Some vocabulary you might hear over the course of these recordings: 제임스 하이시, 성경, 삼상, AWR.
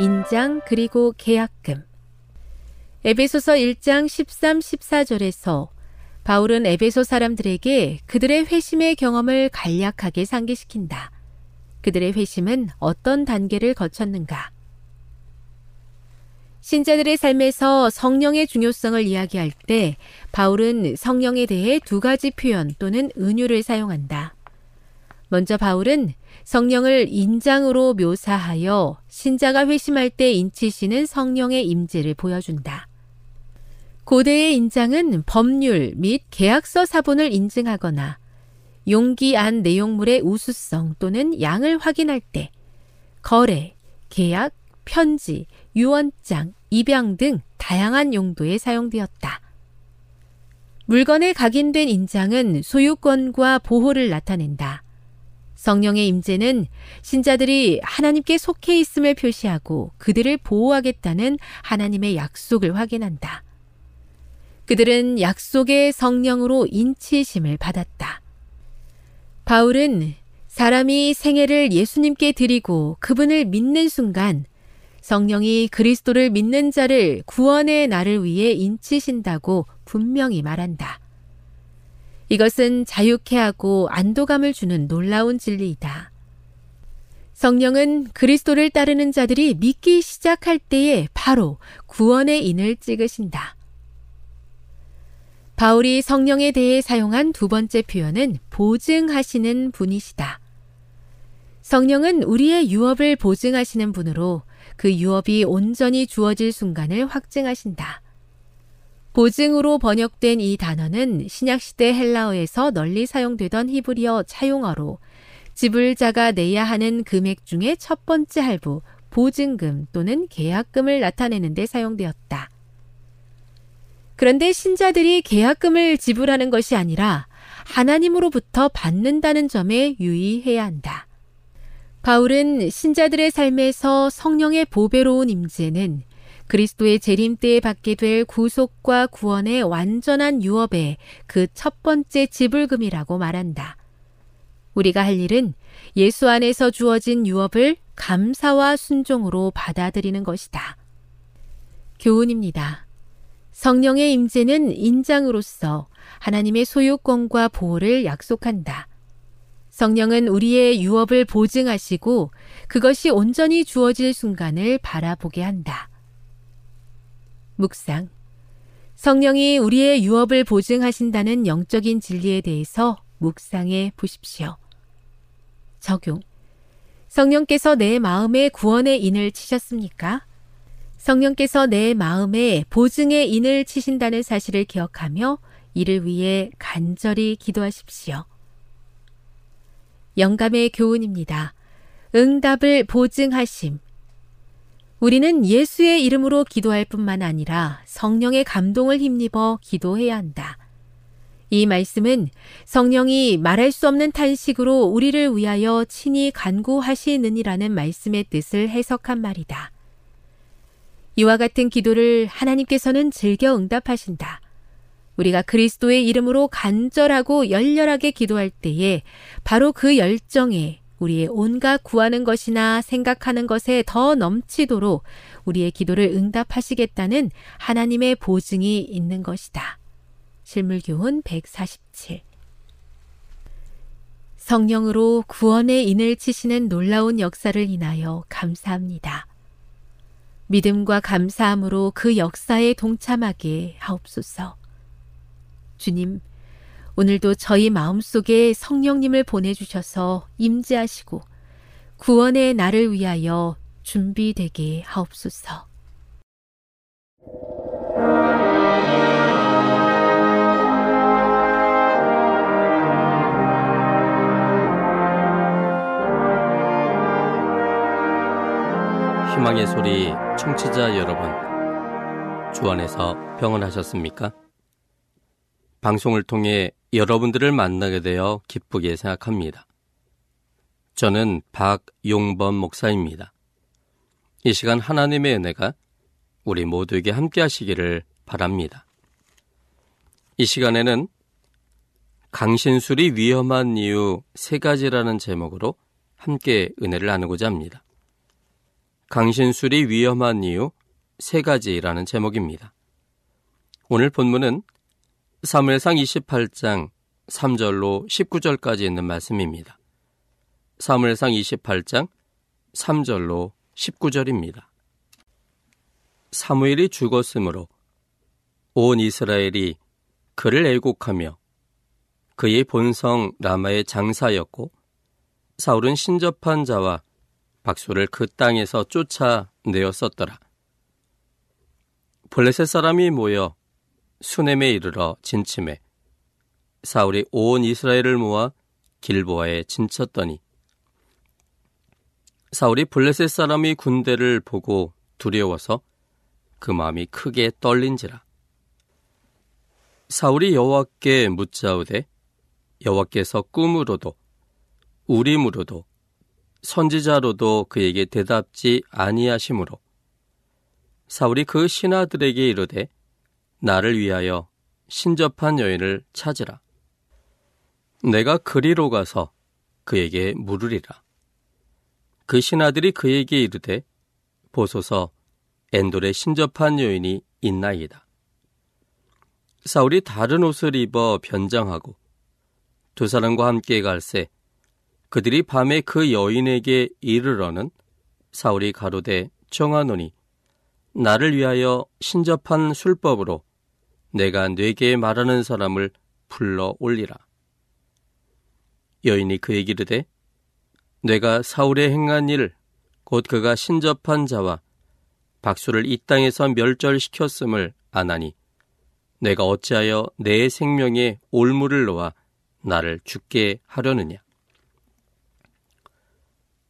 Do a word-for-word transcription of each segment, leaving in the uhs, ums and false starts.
인장 그리고 계약금. 에베소서 일 장 십삼, 십사 절에서 바울은 에베소 사람들에게 그들의 회심의 경험을 간략하게 상기시킨다. 그들의 회심은 어떤 단계를 거쳤는가? 신자들의 삶에서 성령의 중요성을 이야기할 때 바울은 성령에 대해 두 가지 표현 또는 은유를 사용한다. 먼저 바울은 성령을 인장으로 묘사하여 신자가 회심할 때 인치시는 성령의 임재를 보여준다. 고대의 인장은 법률 및 계약서 사본을 인증하거나 용기 안 내용물의 우수성 또는 양을 확인할 때, 거래, 계약, 편지, 유언장, 입양 등 다양한 용도에 사용되었다. 물건에 각인된 인장은 소유권과 보호를 나타낸다. 성령의 임재는 신자들이 하나님께 속해 있음을 표시하고 그들을 보호하겠다는 하나님의 약속을 확인한다. 그들은 약속의 성령으로 인치심을 받았다. 바울은 사람이 생애를 예수님께 드리고 그분을 믿는 순간 성령이 그리스도를 믿는 자를 구원의 날을 위해 인치신다고 분명히 말한다. 이것은 자유케 하고 안도감을 주는 놀라운 진리이다. 성령은 그리스도를 따르는 자들이 믿기 시작할 때에 바로 구원의 인을 찍으신다. 바울이 성령에 대해 사용한 두 번째 표현은 보증하시는 분이시다. 성령은 우리의 유업을 보증하시는 분으로 그 유업이 온전히 주어질 순간을 확증하신다. 보증으로 번역된 이 단어는 신약시대 헬라어에서 널리 사용되던 히브리어 차용어로 지불자가 내야 하는 금액 중에 첫 번째 할부, 보증금 또는 계약금을 나타내는 데 사용되었다. 그런데 신자들이 계약금을 지불하는 것이 아니라 하나님으로부터 받는다는 점에 유의해야 한다. 바울은 신자들의 삶에서 성령의 보배로운 임재는 그리스도의 재림 때에 받게 될 구속과 구원의 완전한 유업의 그 첫 번째 지불금이라고 말한다. 우리가 할 일은 예수 안에서 주어진 유업을 감사와 순종으로 받아들이는 것이다. 교훈입니다. 성령의 임재는 인장으로서 하나님의 소유권과 보호를 약속한다. 성령은 우리의 유업을 보증하시고 그것이 온전히 주어질 순간을 바라보게 한다. 묵상. 성령이 우리의 유업을 보증하신다는 영적인 진리에 대해서 묵상해 보십시오. 적용. 성령께서 내 마음에 구원의 인을 치셨습니까? 성령께서 내 마음에 보증의 인을 치신다는 사실을 기억하며 이를 위해 간절히 기도하십시오. 영감의 교훈입니다. 응답을 보증하심. 우리는 예수의 이름으로 기도할 뿐만 아니라 성령의 감동을 힘입어 기도해야 한다. 이 말씀은 성령이 말할 수 없는 탄식으로 우리를 위하여 친히 간구하시느니라는 말씀의 뜻을 해석한 말이다. 이와 같은 기도를 하나님께서는 즐겨 응답하신다. 우리가 그리스도의 이름으로 간절하고 열렬하게 기도할 때에 바로 그 열정에 우리의 온갖 구하는 것이나 생각하는 것에 더 넘치도록 우리의 기도를 응답하시겠다는 하나님의 보증이 있는 것이다. 실물교훈 백사십칠. 성령으로 구원의 인을 치시는 놀라운 역사를 인하여 감사합니다. 믿음과 감사함으로 그 역사에 동참하게 하옵소서. 주님, 오늘도 저희 마음속에 성령님을 보내주셔서 임재하시고 구원의 날을 위하여 준비되게 하옵소서. 희망의 소리 청취자 여러분, 주 안에서 평안하셨습니까? 방송을 통해 여러분들을 만나게 되어 기쁘게 생각합니다. 저는 박용범 목사입니다. 이 시간 하나님의 은혜가 우리 모두에게 함께 하시기를 바랍니다. 이 시간에는 강신술이 위험한 이유 세 가지라는 제목으로 함께 은혜를 나누고자 합니다. 강신술이 위험한 이유 세 가지라는 제목입니다. 오늘 본문은 사무엘상 이십팔 장 삼 절로 십구 절까지 있는 말씀입니다. 사무엘상 이십팔 장 삼 절로 십구 절입니다. 사무엘이 죽었으므로 온 이스라엘이 그를 애곡하며 그의 본성 라마의 장사였고 사울은 신접한 자와 박수를 그 땅에서 쫓아내었었더라. 블레셋 사람이 모여 수넴에 이르러 진침해 사울이 온 이스라엘을 모아 길보아에 진쳤더니 사울이 블레셋 사람의 군대를 보고 두려워서 그 마음이 크게 떨린지라. 사울이 여호와께 묻자우되 여호와께서 꿈으로도 우림으로도 선지자로도 그에게 대답지 아니하심으로 사울이 그 신하들에게 이르되 나를 위하여 신접한 여인을 찾으라. 내가 그리로 가서 그에게 물으리라. 그 신하들이 그에게 이르되 보소서 엔돌의 신접한 여인이 있나이다. 사울이 다른 옷을 입어 변장하고 두 사람과 함께 갈새 그들이 밤에 그 여인에게 이르러는 사울이 가로되 청하노니 나를 위하여 신접한 술법으로 내가 네게 말하는 사람을 불러 올리라. 여인이 그에게 이르되 내가 사울의 행한 일 곧 그가 신접한 자와 박수를 이 땅에서 멸절시켰음을 아나니 내가 어찌하여 내 생명에 올무를 놓아 나를 죽게 하려느냐.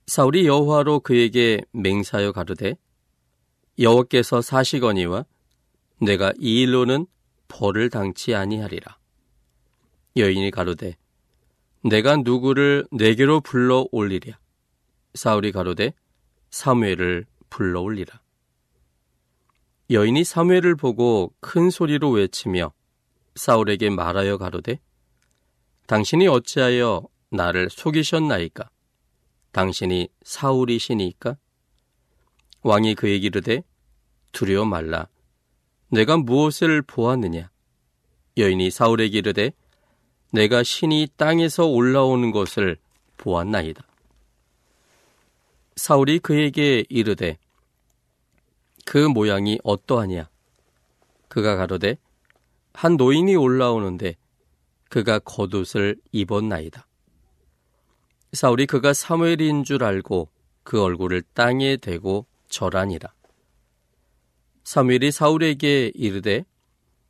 사울이 여호와로 그에게 맹세하여 가로되 여호와께서 사시거니와 내가 이 일로는 벌을 당치 아니하리라. 여인이 가로되 내가 누구를 내게로 불러 올리랴. 사울이 가로되 사무엘을 불러 올리라. 여인이 사무엘을 보고 큰 소리로 외치며 사울에게 말하여 가로되 당신이 어찌하여 나를 속이셨나이까. 당신이 사울이시니까. 왕이 그에게 이르되 두려워 말라. 내가 무엇을 보았느냐? 여인이 사울에게 이르되 내가 신이 땅에서 올라오는 것을 보았나이다. 사울이 그에게 이르되 그 모양이 어떠하냐? 그가 가로되 한 노인이 올라오는데 그가 겉옷을 입었나이다. 사울이 그가 사무엘인 줄 알고 그 얼굴을 땅에 대고 절하니라. 사무엘이 사울에게 이르되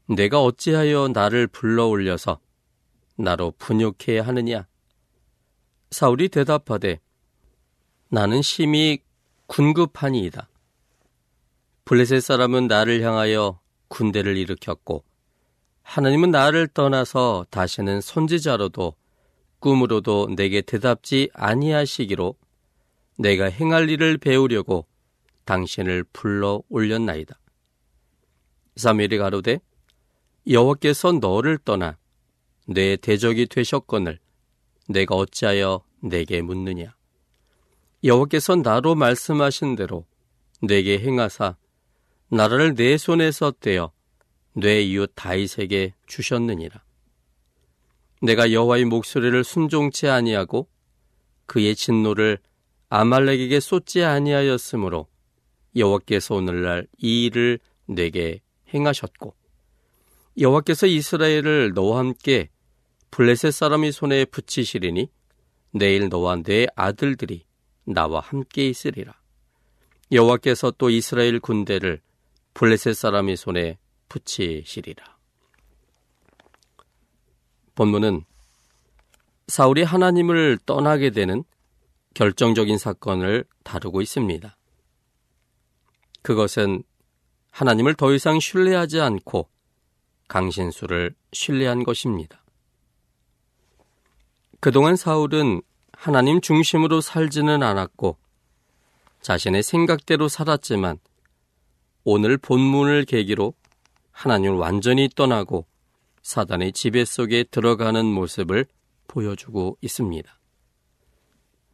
내가 어찌하여 나를 불러올려서 나로 분욕해 하느냐? 사울이 대답하되 나는 심히 군급하니이다. 블레셋 사람은 나를 향하여 군대를 일으켰고 하나님은 나를 떠나서 다시는 선지자로도 꿈으로도 내게 대답지 아니하시기로 내가 행할 일을 배우려고 당신을 불러 올렸나이다. 사무엘이 가로되 여호와께서 너를 떠나 내 대적이 되셨거늘 내가 어찌하여 내게 묻느냐? 여호와께서 나로 말씀하신 대로 내게 행하사 나라를 내 손에서 떼어 내 이웃 다윗에게 주셨느니라. 내가 여호와의 목소리를 순종치 아니하고 그의 진노를 아말렉에게 쏟지 아니하였으므로 여호와께서 오늘날 이 일을 내게 행하셨고 여호와께서 이스라엘을 너와 함께 블레셋 사람의 손에 붙이시리니 내일 너와 내 아들들이 나와 함께 있으리라. 여호와께서 또 이스라엘 군대를 블레셋 사람의 손에 붙이시리라. 본문은 사울이 하나님을 떠나게 되는 결정적인 사건을 다루고 있습니다. 그것은 하나님을 더 이상 신뢰하지 않고 강신수를 신뢰한 것입니다. 그동안 사울은 하나님 중심으로 살지는 않았고 자신의 생각대로 살았지만 오늘 본문을 계기로 하나님을 완전히 떠나고 사단의 지배 속에 들어가는 모습을 보여주고 있습니다.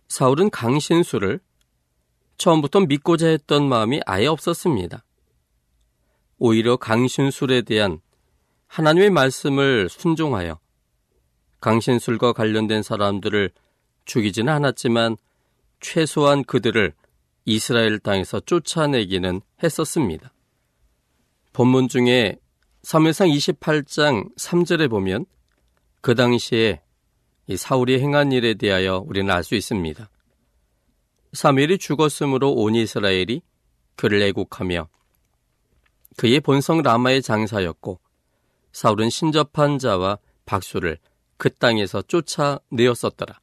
사울은 강신수를 처음부터 믿고자 했던 마음이 아예 없었습니다. 오히려 강신술에 대한 하나님의 말씀을 순종하여 강신술과 관련된 사람들을 죽이지는 않았지만 최소한 그들을 이스라엘 땅에서 쫓아내기는 했었습니다. 본문 중에 사무엘상 이십팔 장 삼 절에 보면 그 당시에 이 사울이 행한 일에 대하여 우리는 알 수 있습니다. 사무엘이 죽었으므로 온 이스라엘이 그를 애국하며 그의 본성 라마의 장사였고 사울은 신접한 자와 박수를 그 땅에서 쫓아내었었더라.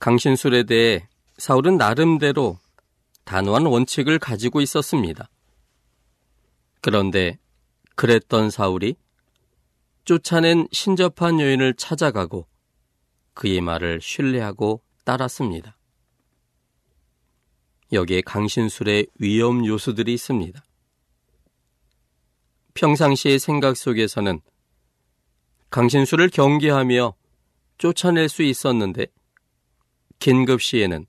강신술에 대해 사울은 나름대로 단호한 원칙을 가지고 있었습니다. 그런데 그랬던 사울이 쫓아낸 신접한 여인을 찾아가고 그의 말을 신뢰하고 따랐습니다. 여기에 강신술의 위험 요소들이 있습니다. 평상시의 생각 속에서는 강신술을 경계하며 쫓아낼 수 있었는데 긴급시에는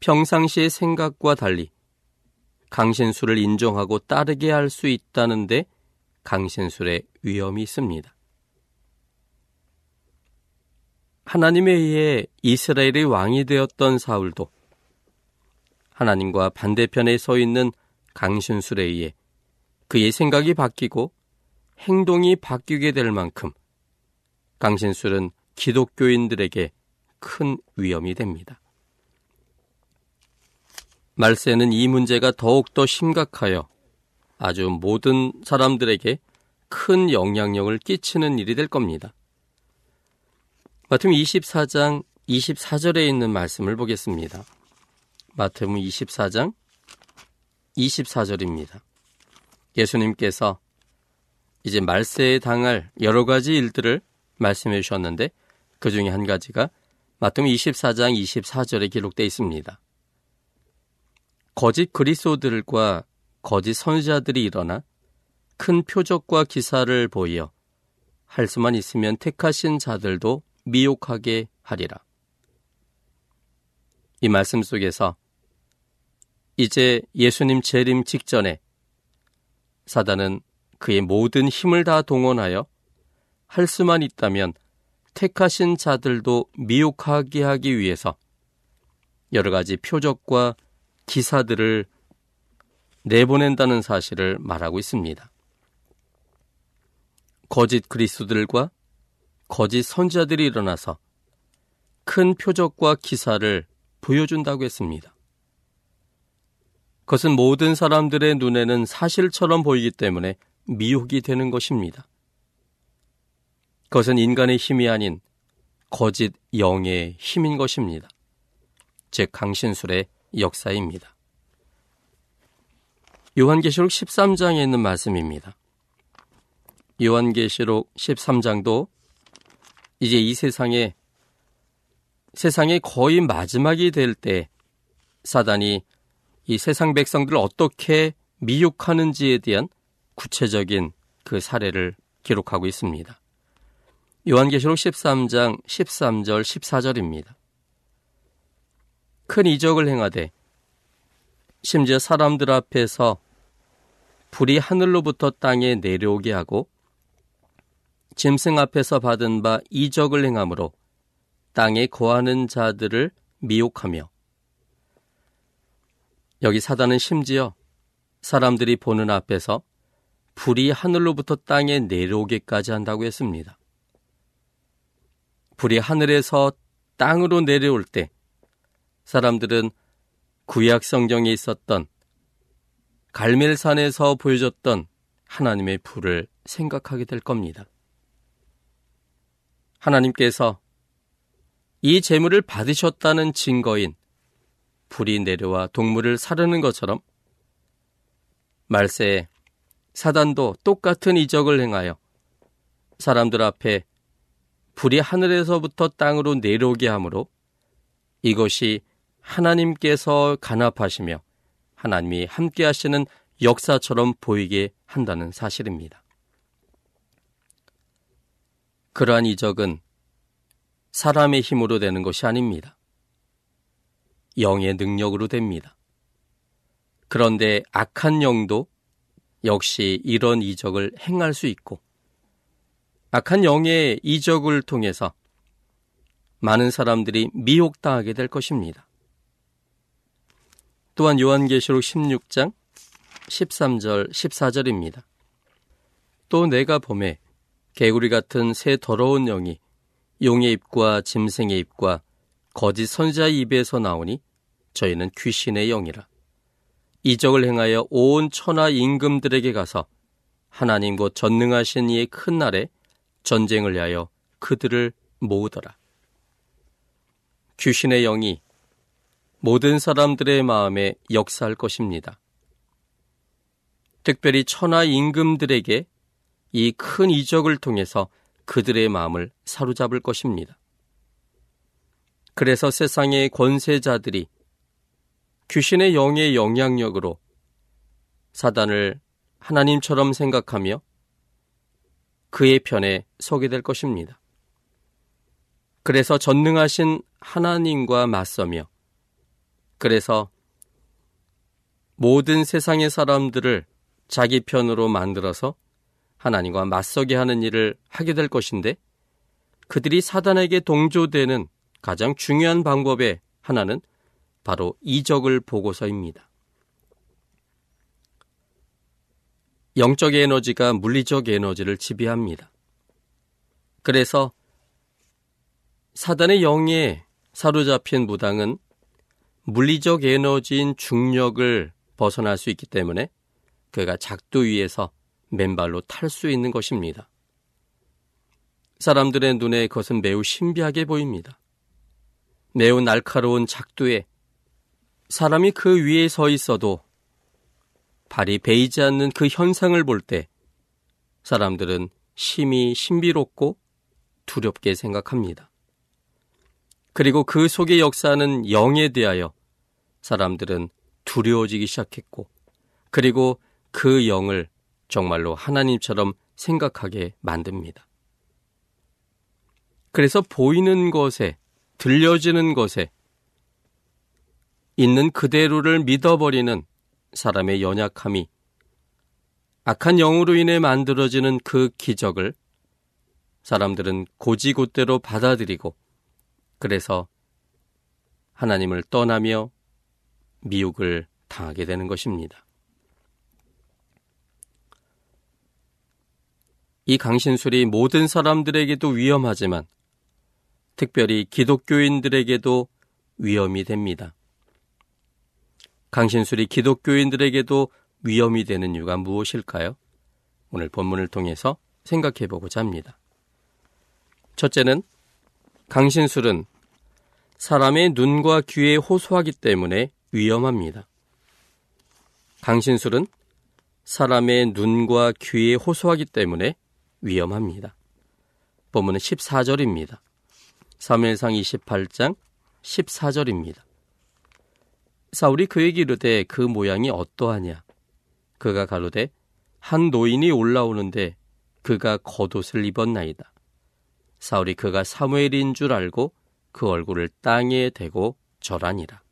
평상시의 생각과 달리 강신술을 인정하고 따르게 할 수 있다는데 강신술의 위험이 있습니다. 하나님에 의해 이스라엘의 왕이 되었던 사울도 하나님과 반대편에 서 있는 강신술에 의해 그의 생각이 바뀌고 행동이 바뀌게 될 만큼 강신술은 기독교인들에게 큰 위험이 됩니다. 말세는 이 문제가 더욱더 심각하여 아주 모든 사람들에게 큰 영향력을 끼치는 일이 될 겁니다. 마태복음 이십사 장 이십사 절에 있는 말씀을 보겠습니다. 마태복음 이십사 장 이십사 절입니다. 예수님께서 이제 말세에 당할 여러 가지 일들을 말씀해 주셨는데 그 중에 한 가지가 마태복음 이십사 장 이십사 절에 기록되어 있습니다. 거짓 그리스도들과 거짓 선지자들이 일어나 큰 표적과 기사를 보이어 할 수만 있으면 택하신 자들도 미혹하게 하리라. 이 말씀 속에서 이제 예수님 재림 직전에 사단은 그의 모든 힘을 다 동원하여 할 수만 있다면 택하신 자들도 미혹하게 하기 위해서 여러 가지 표적과 기사들을 내보낸다는 사실을 말하고 있습니다. 거짓 그리스도들과 거짓 선지자들이 일어나서 큰 표적과 기사를 보여준다고 했습니다. 그것은 모든 사람들의 눈에는 사실처럼 보이기 때문에 미혹이 되는 것입니다. 그것은 인간의 힘이 아닌 거짓 영의 힘인 것입니다. 즉 강신술의 역사입니다. 요한계시록 십삼 장에 있는 말씀입니다. 요한계시록 십삼 장도 이제 이 세상에 세상의 거의 마지막이 될 때 사단이 이 세상 백성들을 어떻게 미혹하는지에 대한 구체적인 그 사례를 기록하고 있습니다. 요한계시록 십삼 장 십삼 절 십사 절입니다. 큰 이적을 행하되 심지어 사람들 앞에서 불이 하늘로부터 땅에 내려오게 하고 짐승 앞에서 받은 바 이적을 행함으로 땅에 거하는 자들을 미혹하며, 여기 사단은 심지어 사람들이 보는 앞에서 불이 하늘로부터 땅에 내려오게까지 한다고 했습니다. 불이 하늘에서 땅으로 내려올 때 사람들은 구약 성경에 있었던 갈멜산에서 보여줬던 하나님의 불을 생각하게 될 겁니다. 하나님께서 이 재물을 받으셨다는 증거인 불이 내려와 동물을 사르는 것처럼 말세에 사단도 똑같은 이적을 행하여 사람들 앞에 불이 하늘에서부터 땅으로 내려오게 하므로 이것이 하나님께서 간합하시며 하나님이 함께 하시는 역사처럼 보이게 한다는 사실입니다. 그러한 이적은 사람의 힘으로 되는 것이 아닙니다. 영의 능력으로 됩니다. 그런데 악한 영도 역시 이런 이적을 행할 수 있고 악한 영의 이적을 통해서 많은 사람들이 미혹당하게 될 것입니다. 또한 요한계시록 십육 장 십삼 절 십사 절입니다. 또 내가 보매 개구리 같은 새 더러운 영이 용의 입과 짐승의 입과 거짓 선지자의 입에서 나오니 저희는 귀신의 영이라. 이적을 행하여 온 천하 임금들에게 가서 하나님과 전능하신 이의 큰 날에 전쟁을 하여 그들을 모으더라. 귀신의 영이 모든 사람들의 마음에 역사할 것입니다. 특별히 천하 임금들에게 이 큰 이적을 통해서 그들의 마음을 사로잡을 것입니다. 그래서 세상의 권세자들이 귀신의 영의 영향력으로 사단을 하나님처럼 생각하며 그의 편에 서게 될 것입니다. 그래서 전능하신 하나님과 맞서며 그래서 모든 세상의 사람들을 자기 편으로 만들어서 하나님과 맞서게 하는 일을 하게 될 것인데 그들이 사단에게 동조되는 가장 중요한 방법의 하나는 바로 이적을 보고서입니다. 영적 에너지가 물리적 에너지를 지배합니다. 그래서 사단의 영에 사로잡힌 무당은 물리적 에너지인 중력을 벗어날 수 있기 때문에 그가 작두 위에서 맨발로 탈 수 있는 것입니다. 사람들의 눈에 그것은 매우 신비하게 보입니다. 매우 날카로운 작두에 사람이 그 위에 서 있어도 발이 베이지 않는 그 현상을 볼 때 사람들은 심히 신비롭고 두렵게 생각합니다. 그리고 그 속에 역사하는 영에 대하여 사람들은 두려워지기 시작했고 그리고 그 영을 정말로 하나님처럼 생각하게 만듭니다. 그래서 보이는 것에 들려지는 것에 있는 그대로를 믿어버리는 사람의 연약함이 악한 영으로 인해 만들어지는 그 기적을 사람들은 고지고대로 받아들이고 그래서 하나님을 떠나며 미혹을 당하게 되는 것입니다. 이 강신술이 모든 사람들에게도 위험하지만 특별히 기독교인들에게도 위험이 됩니다. 강신술이 기독교인들에게도 위험이 되는 이유가 무엇일까요? 오늘 본문을 통해서 생각해 보고자 합니다. 첫째는 강신술은 사람의 눈과 귀에 호소하기 때문에 위험합니다. 강신술은 사람의 눈과 귀에 호소하기 때문에 위험합니다. 본문은 십사 절입니다. 사무엘상 이십팔 장 십사 절입니다. 사울이 그에게 이르되 그 모양이 어떠하냐? 그가 가로되 한 노인이 올라오는데 그가 겉옷을 입었나이다. 사울이 그가 사무엘인 줄 알고 그 얼굴을 땅에 대고 절하니라.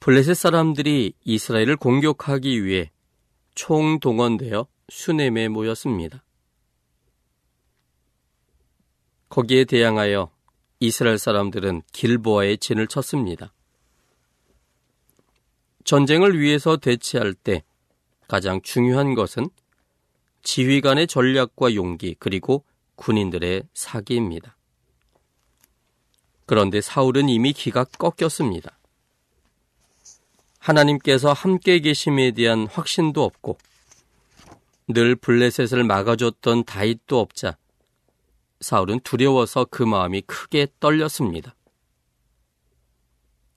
블레셋 사람들이 이스라엘을 공격하기 위해 총동원되어 수넴에 모였습니다. 거기에 대항하여 이스라엘 사람들은 길보아에 진을 쳤습니다. 전쟁을 위해서 대치할 때 가장 중요한 것은 지휘관의 전략과 용기 그리고 군인들의 사기입니다. 그런데 사울은 이미 기가 꺾였습니다. 하나님께서 함께 계심에 대한 확신도 없고 늘 블레셋을 막아줬던 다윗도 없자 사울은 두려워서 그 마음이 크게 떨렸습니다.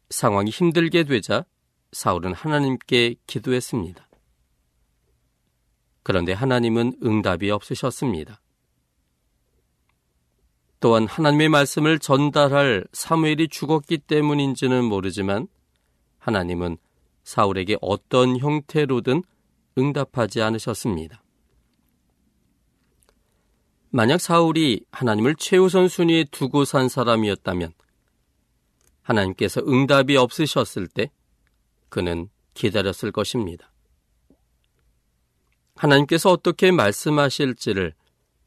상황이 힘들게 되자 사울은 하나님께 기도했습니다. 그런데 하나님은 응답이 없으셨습니다. 또한 하나님의 말씀을 전달할 사무엘이 죽었기 때문인지는 모르지만 하나님은 사울에게 어떤 형태로든 응답하지 않으셨습니다. 만약 사울이 하나님을 최우선 순위에 두고 산 사람이었다면 하나님께서 응답이 없으셨을 때 그는 기다렸을 것입니다. 하나님께서 어떻게 말씀하실지를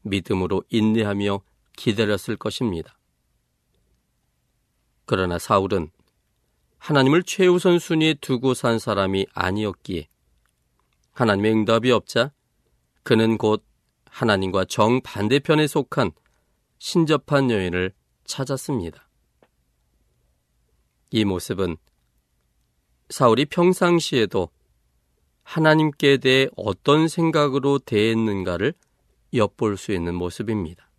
믿음으로 인내하며 기다렸을 것입니다. 그러나 사울은 하나님을 최우선 순위에 두고 산 사람이 아니었기에 하나님의 응답이 없자 그는 곧 하나님과 정반대편에 속한 신접한 여인을 찾았습니다. 이 모습은 사울이 평상시에도 하나님께 대해 어떤 생각으로 대했는가를 엿볼 수 있는 모습입니다.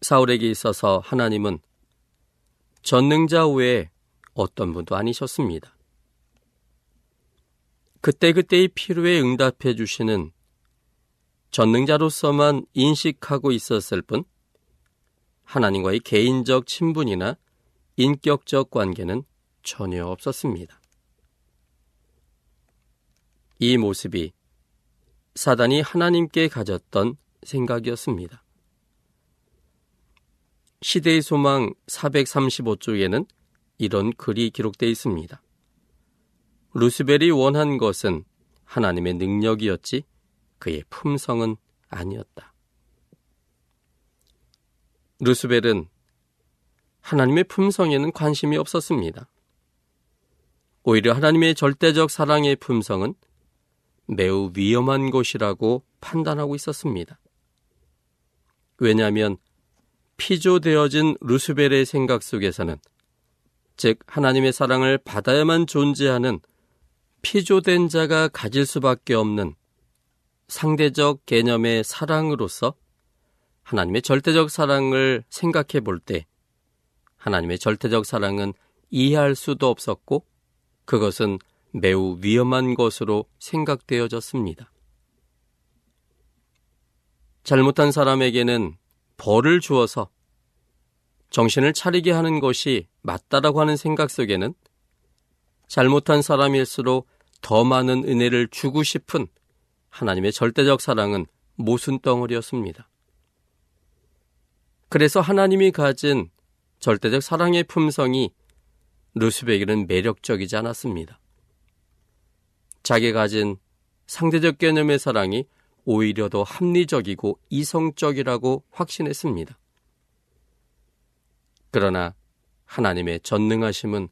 사울에게 있어서 하나님은 전능자 외에 어떤 분도 아니셨습니다. 그때그때의 필요에 응답해 주시는 전능자로서만 인식하고 있었을 뿐 하나님과의 개인적 친분이나 인격적 관계는 전혀 없었습니다. 이 모습이 사단이 하나님께 가졌던 생각이었습니다. 시대의 소망 사백삼십오 쪽에는 이런 글이 기록되어 있습니다. 루스벨이 원한 것은 하나님의 능력이었지 그의 품성은 아니었다. 루스벨은 하나님의 품성에는 관심이 없었습니다. 오히려 하나님의 절대적 사랑의 품성은 매우 위험한 것이라고 판단하고 있었습니다. 왜냐하면 피조되어진 루스벨의 생각 속에서는 즉 하나님의 사랑을 받아야만 존재하는 피조된 자가 가질 수밖에 없는 상대적 개념의 사랑으로서 하나님의 절대적 사랑을 생각해 볼 때 하나님의 절대적 사랑은 이해할 수도 없었고 그것은 매우 위험한 것으로 생각되어졌습니다. 잘못한 사람에게는 벌을 주어서 정신을 차리게 하는 것이 맞다라고 하는 생각 속에는 잘못한 사람일수록 더 많은 은혜를 주고 싶은 하나님의 절대적 사랑은 모순덩어리였습니다. 그래서 하나님이 가진 절대적 사랑의 품성이 루스벨에게는 매력적이지 않았습니다. 자기가 가진 상대적 개념의 사랑이 오히려 더 합리적이고 이성적이라고 확신했습니다. 그러나 하나님의 전능하심은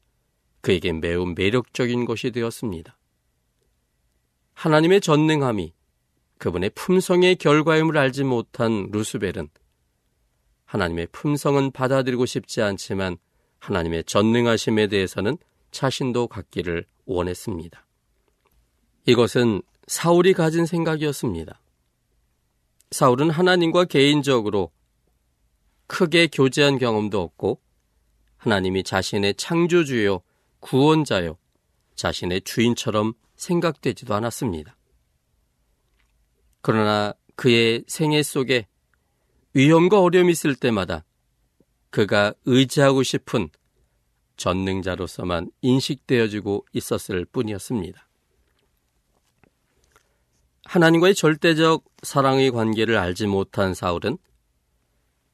그에게 매우 매력적인 것이 되었습니다. 하나님의 전능함이 그분의 품성의 결과임을 알지 못한 루스벨은 하나님의 품성은 받아들이고 싶지 않지만 하나님의 전능하심에 대해서는 자신도 갖기를 원했습니다. 이것은 사울이 가진 생각이었습니다. 사울은 하나님과 개인적으로 크게 교제한 경험도 없고 하나님이 자신의 창조주요 구원자요 자신의 주인처럼 생각되지도 않았습니다. 그러나 그의 생애 속에 위험과 어려움이 있을 때마다 그가 의지하고 싶은 전능자로서만 인식되어지고 있었을 뿐이었습니다. 하나님과의 절대적 사랑의 관계를 알지 못한 사울은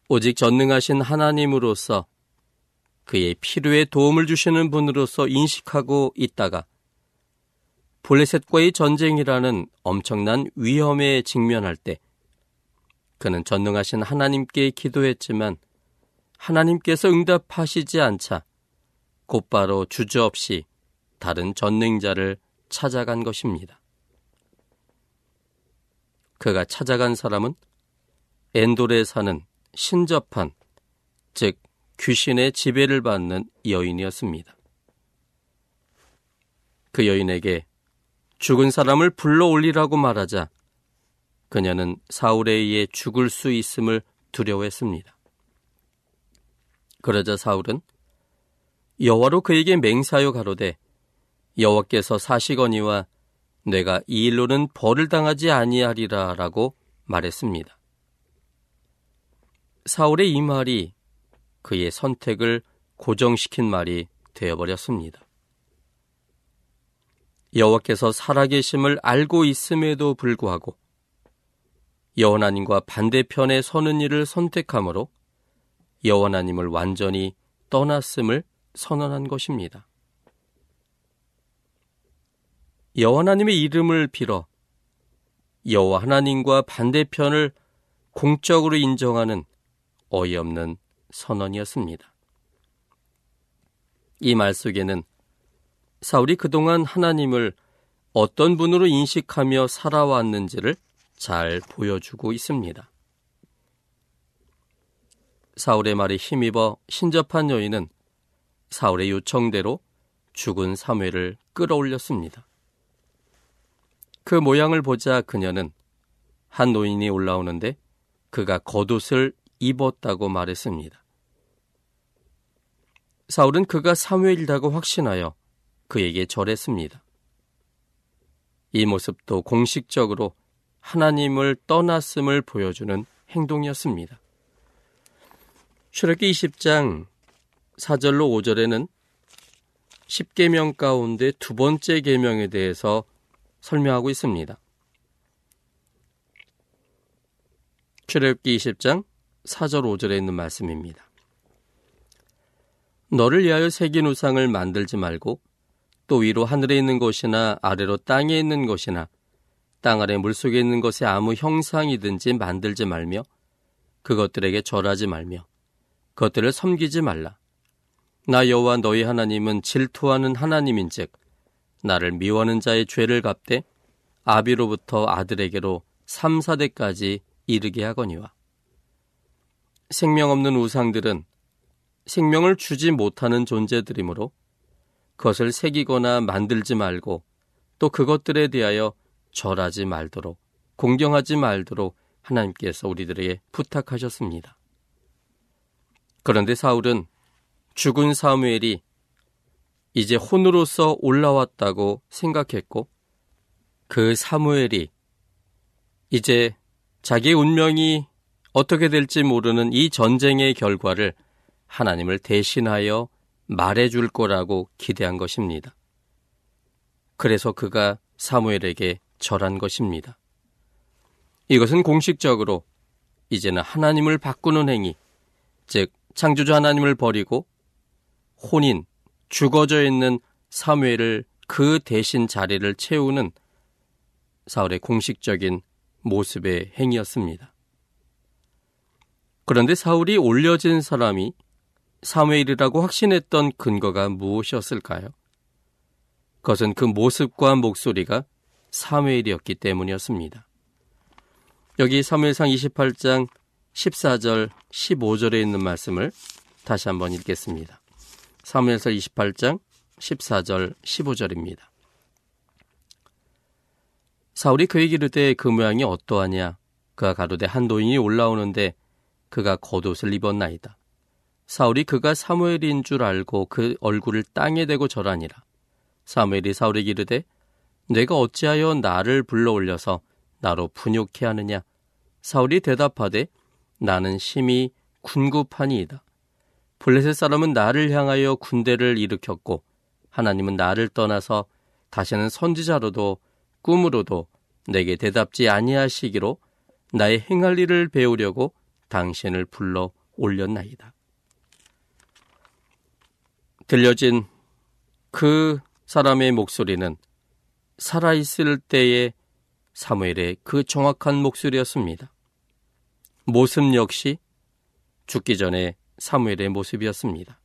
오직 전능하신 하나님으로서 그의 필요에 도움을 주시는 분으로서 인식하고 있다가 블레셋과의 전쟁이라는 엄청난 위험에 직면할 때 그는 전능하신 하나님께 기도했지만 하나님께서 응답하시지 않자 곧바로 주저없이 다른 전능자를 찾아간 것입니다. 그가 찾아간 사람은 엔돌에 사는 신접한, 즉 귀신의 지배를 받는 여인이었습니다. 그 여인에게 죽은 사람을 불러올리라고 말하자 그녀는 사울에 의해 죽을 수 있음을 두려워했습니다. 그러자 사울은 여호와로 그에게 맹세하여 가로되 여호와께서 사시거니와 내가 이 일로는 벌을 당하지 아니하리라 라고 말했습니다. 사울의 이 말이 그의 선택을 고정시킨 말이 되어버렸습니다. 여호와께서 살아계심을 알고 있음에도 불구하고 여호와 하나님과 반대편에 서는 일을 선택함으로 여호와 하나님을 완전히 떠났음을 선언한 것입니다. 여호와 하나님의 이름을 빌어 여호와 하나님과 반대편을 공적으로 인정하는 어이없는 선언이었습니다. 이 말 속에는 사울이 그동안 하나님을 어떤 분으로 인식하며 살아왔는지를 잘 보여주고 있습니다. 사울의 말에 힘입어 신접한 여인은 사울의 요청대로 죽은 사무엘을 끌어올렸습니다. 그 모양을 보자 그녀는 한 노인이 올라오는데 그가 겉옷을 입었다고 말했습니다. 사울은 그가 사무엘이라고 확신하여 그에게 절했습니다. 이 모습도 공식적으로 하나님을 떠났음을 보여주는 행동이었습니다. 출애굽기 이십 장 사 절로 오 절에는 십 계명 가운데 두 번째 계명에 대해서 설명하고 있습니다. 출애굽기 이십 장 사 절 오 절에 있는 말씀입니다. 너를 위하여 새긴 우상을 만들지 말고 또 위로 하늘에 있는 것이나 아래로 땅에 있는 것이나 땅 아래 물속에 있는 것에 아무 형상이든지 만들지 말며 그것들에게 절하지 말며 그것들을 섬기지 말라. 나 여호와 너희 하나님은 질투하는 하나님인즉 나를 미워하는 자의 죄를 갚되 아비로부터 아들에게로 삼, 사 대까지 이르게 하거니와. 생명 없는 우상들은 생명을 주지 못하는 존재들이므로 그것을 새기거나 만들지 말고 또 그것들에 대하여 절하지 말도록 공경하지 말도록 하나님께서 우리들에게 부탁하셨습니다. 그런데 사울은 죽은 사무엘이 이제 혼으로서 올라왔다고 생각했고 그 사무엘이 이제 자기의 운명이 어떻게 될지 모르는 이 전쟁의 결과를 하나님을 대신하여 말해줄 거라고 기대한 것입니다. 그래서 그가 사무엘에게 절한 것입니다. 이것은 공식적으로 이제는 하나님을 바꾸는 행위, 즉 창조주 하나님을 버리고 혼인, 죽어져 있는 사무엘을 그 대신 자리를 채우는 사울의 공식적인 모습의 행위였습니다. 그런데 사울이 올려진 사람이 사무엘이라고 확신했던 근거가 무엇이었을까요? 그것은 그 모습과 목소리가 사무엘이었기 때문이었습니다. 여기 사무엘상 이십팔 장 십사 절 십오 절에 있는 말씀을 다시 한번 읽겠습니다. 사무엘상 이십팔 장 십사 절 십오 절입니다. 사울이 그에게 이르되 그 모양이 어떠하냐? 그가 가로되 한 노인이 올라오는데 그가 겉옷을 입었나이다. 사울이 그가 사무엘인 줄 알고 그 얼굴을 땅에 대고 절하니라. 사무엘이 사울에게 이르되 내가 어찌하여 나를 불러 올려서 나로 분욕케 하느냐? 사울이 대답하되 나는 심히 군구판이이다. 블레셋 사람은 나를 향하여 군대를 일으켰고 하나님은 나를 떠나서 다시는 선지자로도 꿈으로도 내게 대답지 아니하시기로 나의 행할 일을 배우려고 당신을 불러 올렸나이다. 들려진 그 사람의 목소리는 살아있을 때의 사무엘의 그 정확한 목소리였습니다. 모습 역시 죽기 전에 사무엘의 모습이었습니다.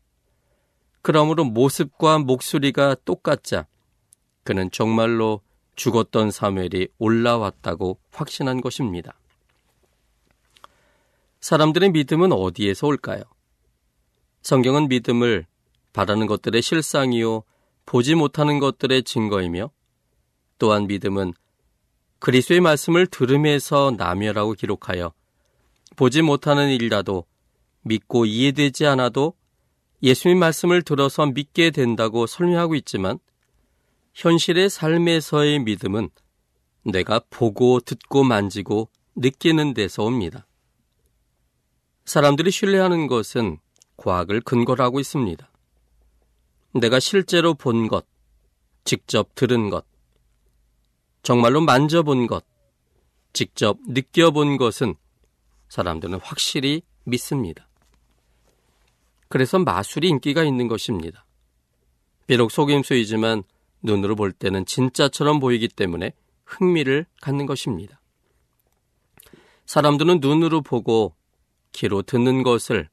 그러므로 모습과 목소리가 똑같자 그는 정말로 죽었던 사무엘이 올라왔다고 확신한 것입니다. 사람들의 믿음은 어디에서 올까요? 성경은 믿음을 바라는 것들의 실상이요 보지 못하는 것들의 증거이며 또한 믿음은 그리스도의 말씀을 들음에서 나며라고 기록하여 보지 못하는 일이라도 믿고 이해되지 않아도 예수님 말씀을 들어서 믿게 된다고 설명하고 있지만 현실의 삶에서의 믿음은 내가 보고 듣고 만지고 느끼는 데서 옵니다. 사람들이 신뢰하는 것은 과학을 근거로 하고 있습니다. 내가 실제로 본 것, 직접 들은 것, 정말로 만져본 것, 직접 느껴본 것은 사람들은 확실히 믿습니다. 그래서 마술이 인기가 있는 것입니다. 비록 속임수이지만 눈으로 볼 때는 진짜처럼 보이기 때문에 흥미를 갖는 것입니다. 사람들은 눈으로 보고 귀로 듣는 것을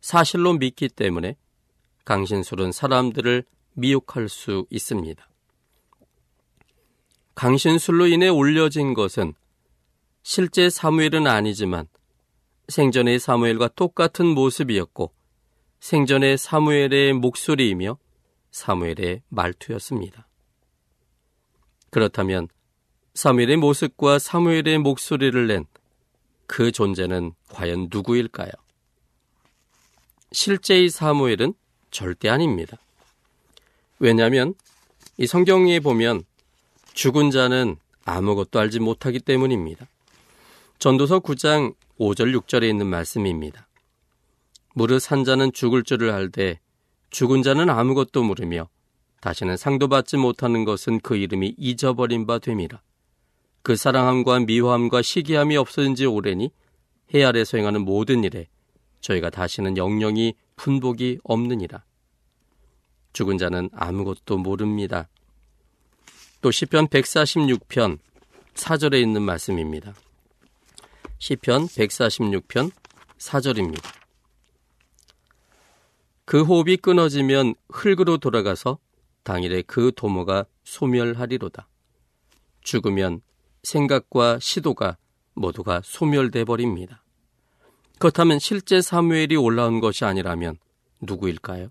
사실로 믿기 때문에 강신술은 사람들을 미혹할 수 있습니다. 강신술로 인해 올려진 것은 실제 사무엘은 아니지만 생전의 사무엘과 똑같은 모습이었고 생전의 사무엘의 목소리이며 사무엘의 말투였습니다. 그렇다면 사무엘의 모습과 사무엘의 목소리를 낸 그 존재는 과연 누구일까요? 실제의 사무엘은 절대 아닙니다. 왜냐하면 이 성경에 보면 죽은 자는 아무것도 알지 못하기 때문입니다. 전도서 구 장 오 절 육 절에 있는 말씀입니다. 무릇 산 자는 죽을 줄을 알되 죽은 자는 아무것도 모르며 다시는 상도받지 못하는 것은 그 이름이 잊어버린 바 됨이라. 그 사랑함과 미워함과 시기함이 없어진 지 오래니 해 아래서 행하는 모든 일에 저희가 다시는 영영이 분복이 없느니라. 죽은 자는 아무것도 모릅니다. 또 시편 백사십육 편 사 절에 있는 말씀입니다. 시편 백사십육 편 사 절입니다. 그 호흡이 끊어지면 흙으로 돌아가서 당일에 그 도모가 소멸하리로다. 죽으면 생각과 시도가 모두가 소멸돼 버립니다. 그렇다면 실제 사무엘이 올라온 것이 아니라면 누구일까요?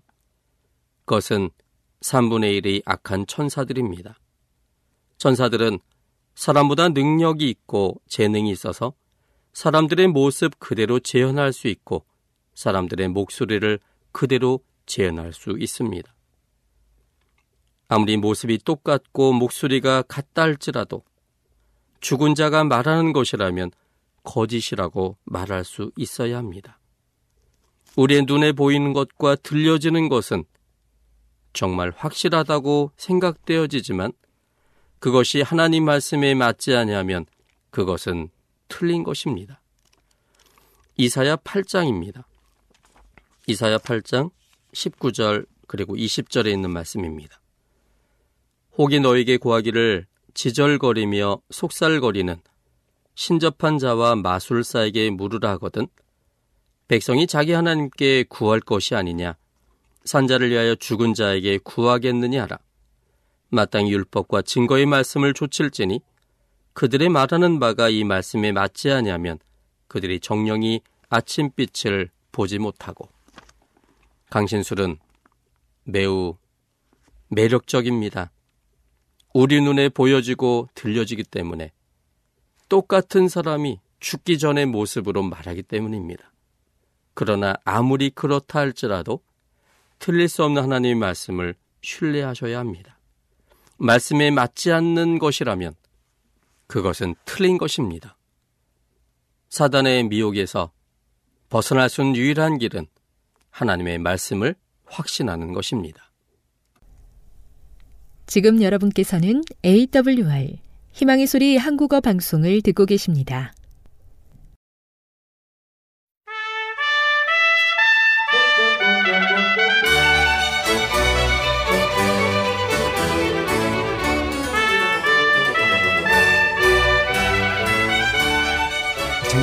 그것은 삼분의 일의 악한 천사들입니다. 천사들은 사람보다 능력이 있고 재능이 있어서 사람들의 모습 그대로 재현할 수 있고 사람들의 목소리를 그대로 재현할 수 있습니다. 아무리 모습이 똑같고 목소리가 같다 할지라도 죽은 자가 말하는 것이라면 거짓이라고 말할 수 있어야 합니다. 우리의 눈에 보이는 것과 들려지는 것은 정말 확실하다고 생각되어지지만 그것이 하나님 말씀에 맞지 아니하면 그것은 틀린 것입니다. 이사야 팔 장입니다. 이사야 팔 장 십구 절 그리고 이십 절에 있는 말씀입니다. 혹이 너에게 구하기를 지절거리며 속살거리는 신접한 자와 마술사에게 물으라 하거든 백성이 자기 하나님께 구할 것이 아니냐 산자를 위하여 죽은 자에게 구하겠느냐라 마땅히 율법과 증거의 말씀을 좇을지니 그들의 말하는 바가 이 말씀에 맞지 아니하면 그들이 정령이 아침빛을 보지 못하고. 강신술은 매우 매력적입니다. 우리 눈에 보여지고 들려지기 때문에 똑같은 사람이 죽기 전의 모습으로 말하기 때문입니다. 그러나 아무리 그렇다 할지라도 틀릴 수 없는 하나님의 말씀을 신뢰하셔야 합니다. 말씀에 맞지 않는 것이라면 그것은 틀린 것입니다. 사단의 미혹에서 벗어날 수 있는 유일한 길은 하나님의 말씀을 확신하는 것입니다. 지금 여러분께서는 에이더블유알 희망의 소리 한국어 방송을 듣고 계십니다.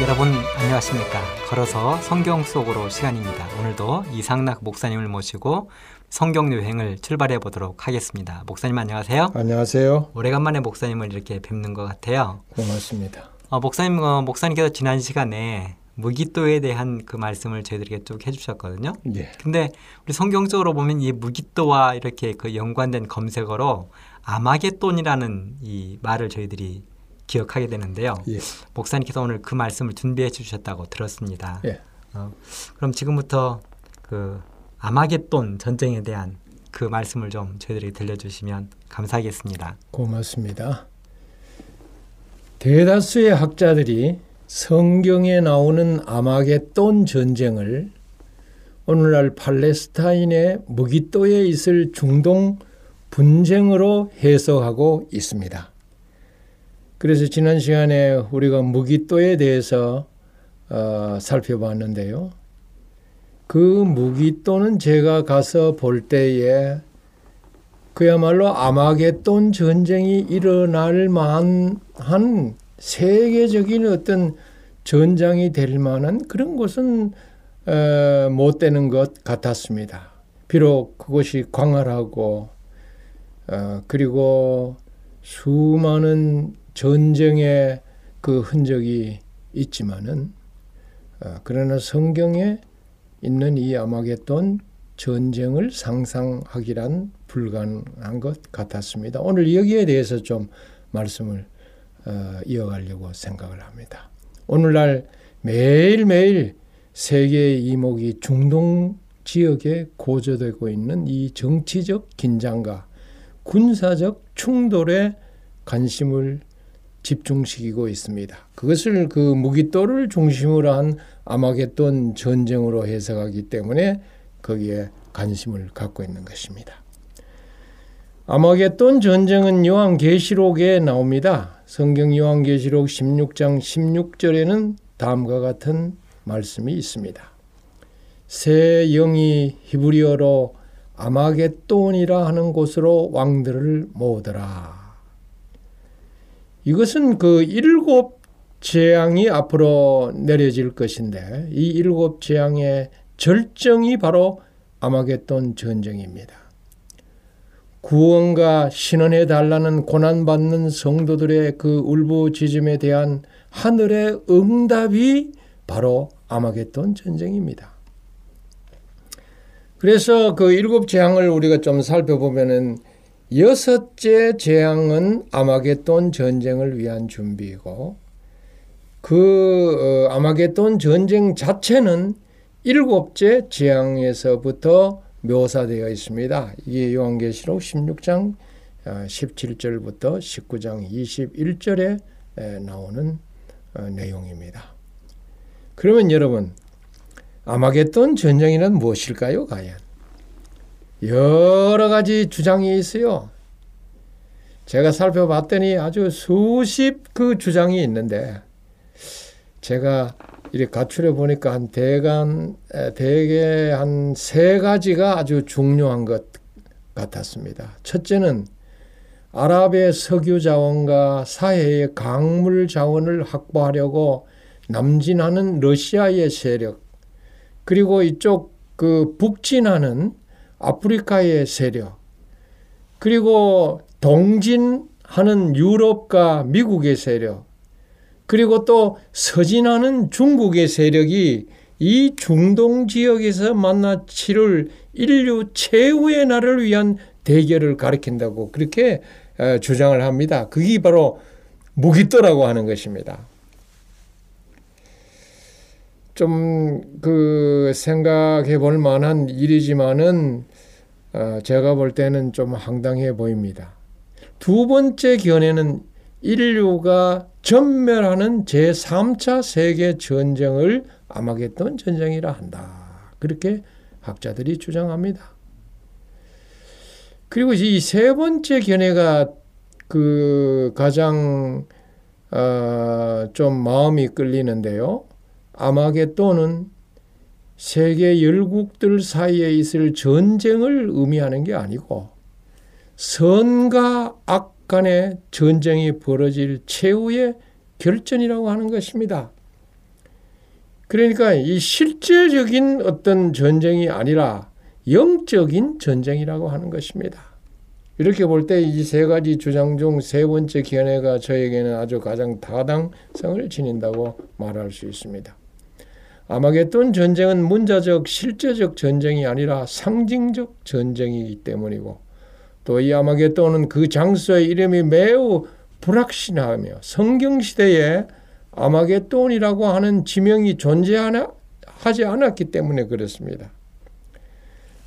여러분 안녕하십니까. 걸어서 성경 속으로 시간입니다. 오늘도 이상락 목사님을 모시고 성경 여행을 출발해 보도록 하겠습니다. 목사님 안녕하세요. 안녕하세요. 오래간만에 목사님을 이렇게 뵙는 것 같아요. 고맙습니다. 어, 목사님, 어, 목사님께서 지난 시간에 무기또에 대한 그 말씀을 저희들에게 쭉 해주셨거든요. 예. 근데 우리 성경적으로 보면 이 무기또와 이렇게 그 연관된 검색어로 아마겟돈이라는 이 말을 저희들이 기억하게 되는데요. 예. 목사님께서 오늘 그 말씀을 준비해 주셨다고 들었습니다. 예. 어, 그럼 지금부터 그 아마겟돈 전쟁에 대한 그 말씀을 좀 저희들에게 들려주시면 감사하겠습니다. 고맙습니다. 대다수의 학자들이 성경에 나오는 아마겟돈 전쟁을 오늘날 팔레스타인의 무기또에 있을 중동 분쟁으로 해석하고 있습니다. 그래서 지난 시간에 우리가 무기또에 대해서 어, 살펴봤는데요. 그 무기또는 제가 가서 볼 때에 그야말로 아마겟돈 전쟁이 일어날 만한 세계적인 어떤 전장이 될 만한 그런 것은 어, 못 되는 것 같았습니다. 비록 그것이 광활하고 어, 그리고 수많은 전쟁의 그 흔적이 있지만은 어, 그러나 성경에 있는 이 아마겟돈 전쟁을 상상하기란 불가능한 것 같았습니다. 오늘 여기에 대해서 좀 말씀을 어, 이어가려고 생각을 합니다. 오늘날 매일매일 세계의 이목이 중동 지역에 고조되고 있는 이 정치적 긴장과 군사적 충돌에 관심을 집중시키고 있습니다. 그것을 그 무기또를 중심으로 한 아마겟돈 전쟁으로 해석하기 때문에 거기에 관심을 갖고 있는 것입니다. 아마겟돈 전쟁은 요한계시록에 나옵니다. 성경 요한계시록 십육 장 십육 절에는 다음과 같은 말씀이 있습니다. 새 영이 히브리어로 아마겟돈이라 하는 곳으로 왕들을 모으더라. 이것은 그 일곱 재앙이 앞으로 내려질 것인데 이 일곱 재앙의 절정이 바로 아마겟돈 전쟁입니다. 구원과 신원해달라는 고난받는 성도들의 그 울부짖음에 대한 하늘의 응답이 바로 아마겟돈 전쟁입니다. 그래서 그 일곱 재앙을 우리가 좀 살펴보면은 여섯째 재앙은 아마겟돈 전쟁을 위한 준비이고 그 아마겟돈 전쟁 자체는 일곱째 재앙에서부터 묘사되어 있습니다. 이게 요한계시록 십육 장 십칠 절부터 십구 장 이십일 절에 나오는 내용입니다. 그러면 여러분 아마겟돈 전쟁이란 무엇일까요? 과연? 여러 가지 주장이 있어요. 제가 살펴봤더니 아주 수십 그 주장이 있는데 제가 이렇게 가출해 보니까 한 대간 대개 한 세 가지가 아주 중요한 것 같았습니다. 첫째는 아랍의 석유 자원과 사해의 강물 자원을 확보하려고 남진하는 러시아의 세력, 그리고 이쪽 그 북진하는 아프리카의 세력, 그리고 동진하는 유럽과 미국의 세력, 그리고 또 서진하는 중국의 세력이 이 중동 지역에서 만나 치를 인류 최후의 날을 위한 대결을 가리킨다고 그렇게 주장을 합니다. 그게 바로 무기또라고 하는 것입니다. 좀 그 생각해 볼 만한 일이지만은 제가 볼 때는 좀 황당해 보입니다. 두 번째 견해는 인류가 전멸하는 제삼 차 세계전쟁을 아마겟돈 전쟁이라 한다. 그렇게 학자들이 주장합니다. 그리고 이 세 번째 견해가 그 가장 어 좀 마음이 끌리는데요. 아마겟돈은 세계 열국들 사이에 있을 전쟁을 의미하는 게 아니고 선과 악 간의 전쟁이 벌어질 최후의 결전이라고 하는 것입니다. 그러니까 이 실제적인 어떤 전쟁이 아니라 영적인 전쟁이라고 하는 것입니다. 이렇게 볼 때 이 세 가지 주장 중 세 번째 견해가 저에게는 아주 가장 타당성을 지닌다고 말할 수 있습니다. 아마겟돈 전쟁은 문자적 실제적 전쟁이 아니라 상징적 전쟁이기 때문이고, 또 이 아마겟돈은 그 장소의 이름이 매우 불확실하며 성경시대에 아마겟돈이라고 하는 지명이 존재하지 않았기 때문에 그렇습니다.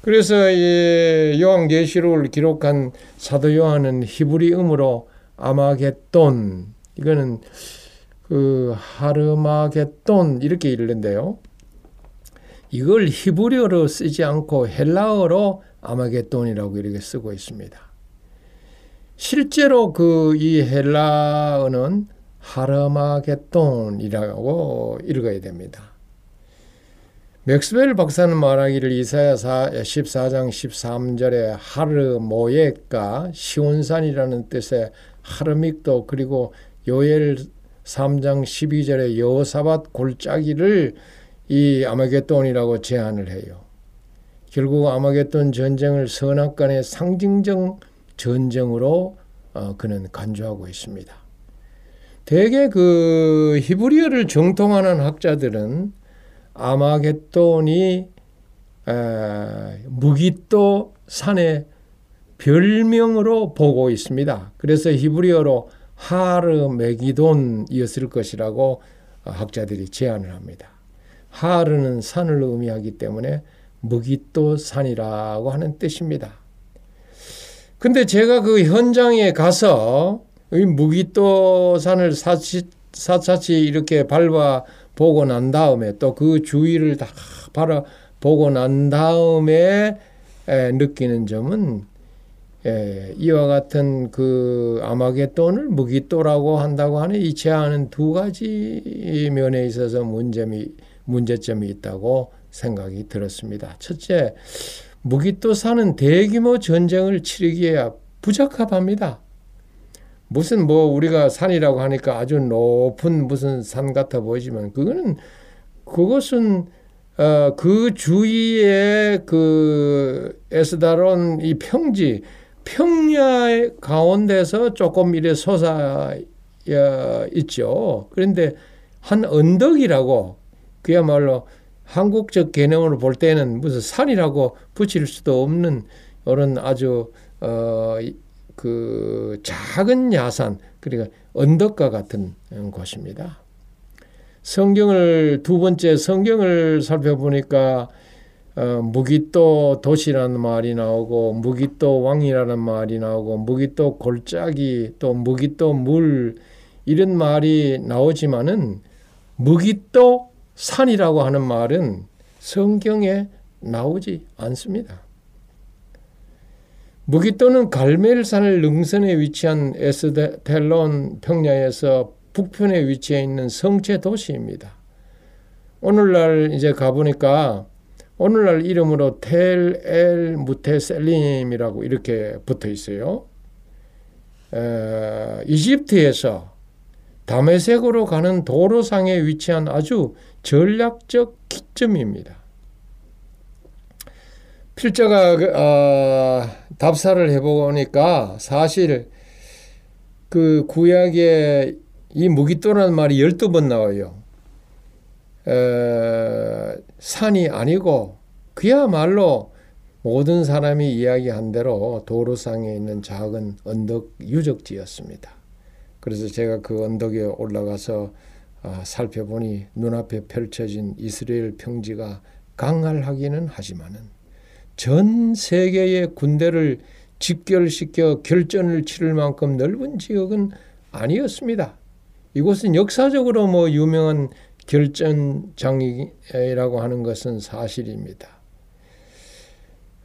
그래서 이 요한계시록을 기록한 사도 요한은 히브리음으로 아마겟돈, 이거는 그 하르마겟돈 이렇게 읽는데요. 이걸 히브리어로 쓰지 않고 헬라어로 아마겟돈이라고 이렇게 쓰고 있습니다. 실제로 그 이 헬라어는 하르마겟돈이라고 읽어야 됩니다. 맥스웰 박사는 말하기를 이사야 십사 장 십삼 절에 하르모엣과 시온산이라는 뜻의 하르믹도, 그리고 요엘 삼 장 십이 절에 여호사밧 골짜기를 이 아마겟돈이라고 제안을 해요. 결국 아마겟돈 전쟁을 선악 간의 상징적 전쟁으로 어, 그는 간주하고 있습니다. 대개 그 히브리어를 정통하는 학자들은 아마겟돈이 에, 무기또 산의 별명으로 보고 있습니다. 그래서 히브리어로 하르메기돈이었을 것이라고 학자들이 제안을 합니다. 하르는 산을 의미하기 때문에 무기또 산이라고 하는 뜻입니다. 근데 제가 그 현장에 가서 이 무기또 산을 사차치 이렇게 밟아보고 난 다음에, 또 그 주위를 다 바라보고 난 다음에 에, 느끼는 점은 에, 이와 같은 그 아마겟돈을 무기또라고 한다고 하는 이 제안은 두 가지 면에 있어서 문제미, 문제점이 있다고 생각이 들었습니다. 첫째, 무기또 산은 대규모 전쟁을 치르기에 부적합합니다. 무슨 뭐 우리가 산이라고 하니까 아주 높은 무슨 산 같아 보이지만 그거는 그것은 어, 그 주위의 그 에스다론 이 평지 평야의 가운데서 조금 이래 솟아 있죠. 그런데 한 언덕이라고, 그야말로 한국적 개념으로 볼 때는 무슨 산이라고 붙일 수도 없는 이런 아주 어 그 작은 야산, 그러니까 언덕과 같은 곳입니다. 성경을 두 번째 성경을 살펴보니까 어, 무기또 도시라는 말이 나오고, 무기또 왕이라는 말이 나오고, 무기또 골짜기, 또 무기또 물 이런 말이 나오지만은 무기또 산이라고 하는 말은 성경에 나오지 않습니다. 무기또는 갈멜산을 능선에 위치한 에스텔론 평야에서 북편에 위치해 있는 성체 도시입니다. 오늘날 이제 가보니까 오늘날 이름으로 텔 엘 무테셀림이라고 이렇게 붙어 있어요. 에, 이집트에서 다메섹으로 가는 도로상에 위치한 아주 전략적 기점입니다. 필자가 어, 답사를 해보니까 사실 그 구약에 이 무기또라는 말이 열두 번 나와요. 에, 산이 아니고 그야말로 모든 사람이 이야기한 대로 도로상에 있는 작은 언덕 유적지였습니다. 그래서 제가 그 언덕에 올라가서 아, 살펴보니 눈앞에 펼쳐진 이스라엘 평지가 강할하기는 하지만은 전 세계의 군대를 집결시켜 결전을 치를 만큼 넓은 지역은 아니었습니다. 이곳은 역사적으로 뭐 유명한 결전장이라고 하는 것은 사실입니다.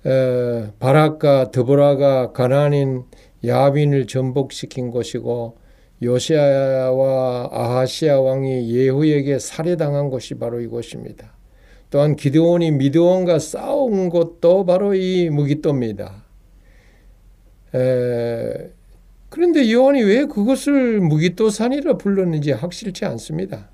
에, 바락과 드보라가 가나안인 야빈을 전복시킨 곳이고 요시아와 아하시아 왕이 예후에게 살해당한 곳이 바로 이곳입니다. 또한 기드온이 미드온과 싸운 곳도 바로 이 무깃도입니다. 에, 그런데 요한이 왜 그것을 무깃도산이라 불렀는지 확실치 않습니다.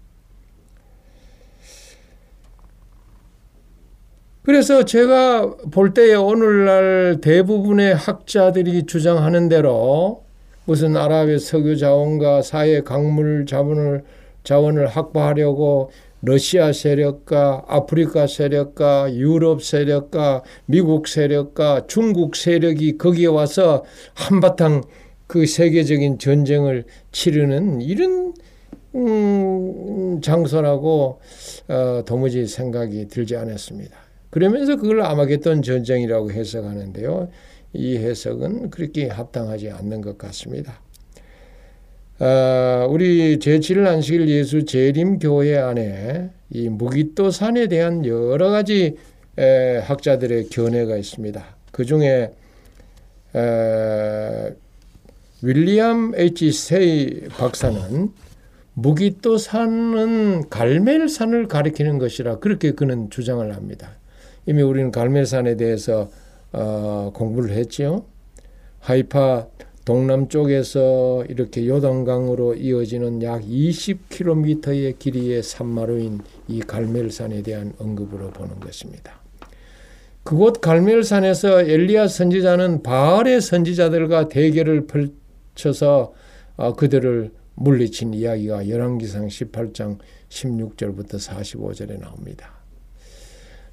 그래서 제가 볼 때에 오늘날 대부분의 학자들이 주장하는 대로 무슨 아랍의 석유 자원과 사해 강물 자원을, 자원을 확보하려고 러시아 세력과 아프리카 세력과 유럽 세력과 미국 세력과 중국 세력이 거기에 와서 한바탕 그 세계적인 전쟁을 치르는 이런 음, 장소라고 어, 도무지 생각이 들지 않았습니다. 그러면서 그걸 아마겟돈 전쟁이라고 해석하는데요. 이 해석은 그렇게 합당하지 않는 것 같습니다. 아, 우리 제칠 안식일 예수 재림교회 안에 이 무깃도산에 대한 여러 가지 에, 학자들의 견해가 있습니다. 그중에 에, 윌리엄 H. 세이 박사는 무깃도산은 갈멜산을 가리키는 것이라 그렇게 그는 주장을 합니다. 이미 우리는 갈멜산에 대해서 어, 공부를 했지요. 하이파 동남쪽에서 이렇게 요단강으로 이어지는 약 이십 킬로미터의 길이의 산마루인 이 갈멜산에 대한 언급으로 보는 것입니다. 그곳 갈멜산에서 엘리야 선지자는 바알의 선지자들과 대결을 펼쳐서 어, 그들을 물리친 이야기가 열왕기상 십팔 장 십육 절부터 사십오 절에 나옵니다.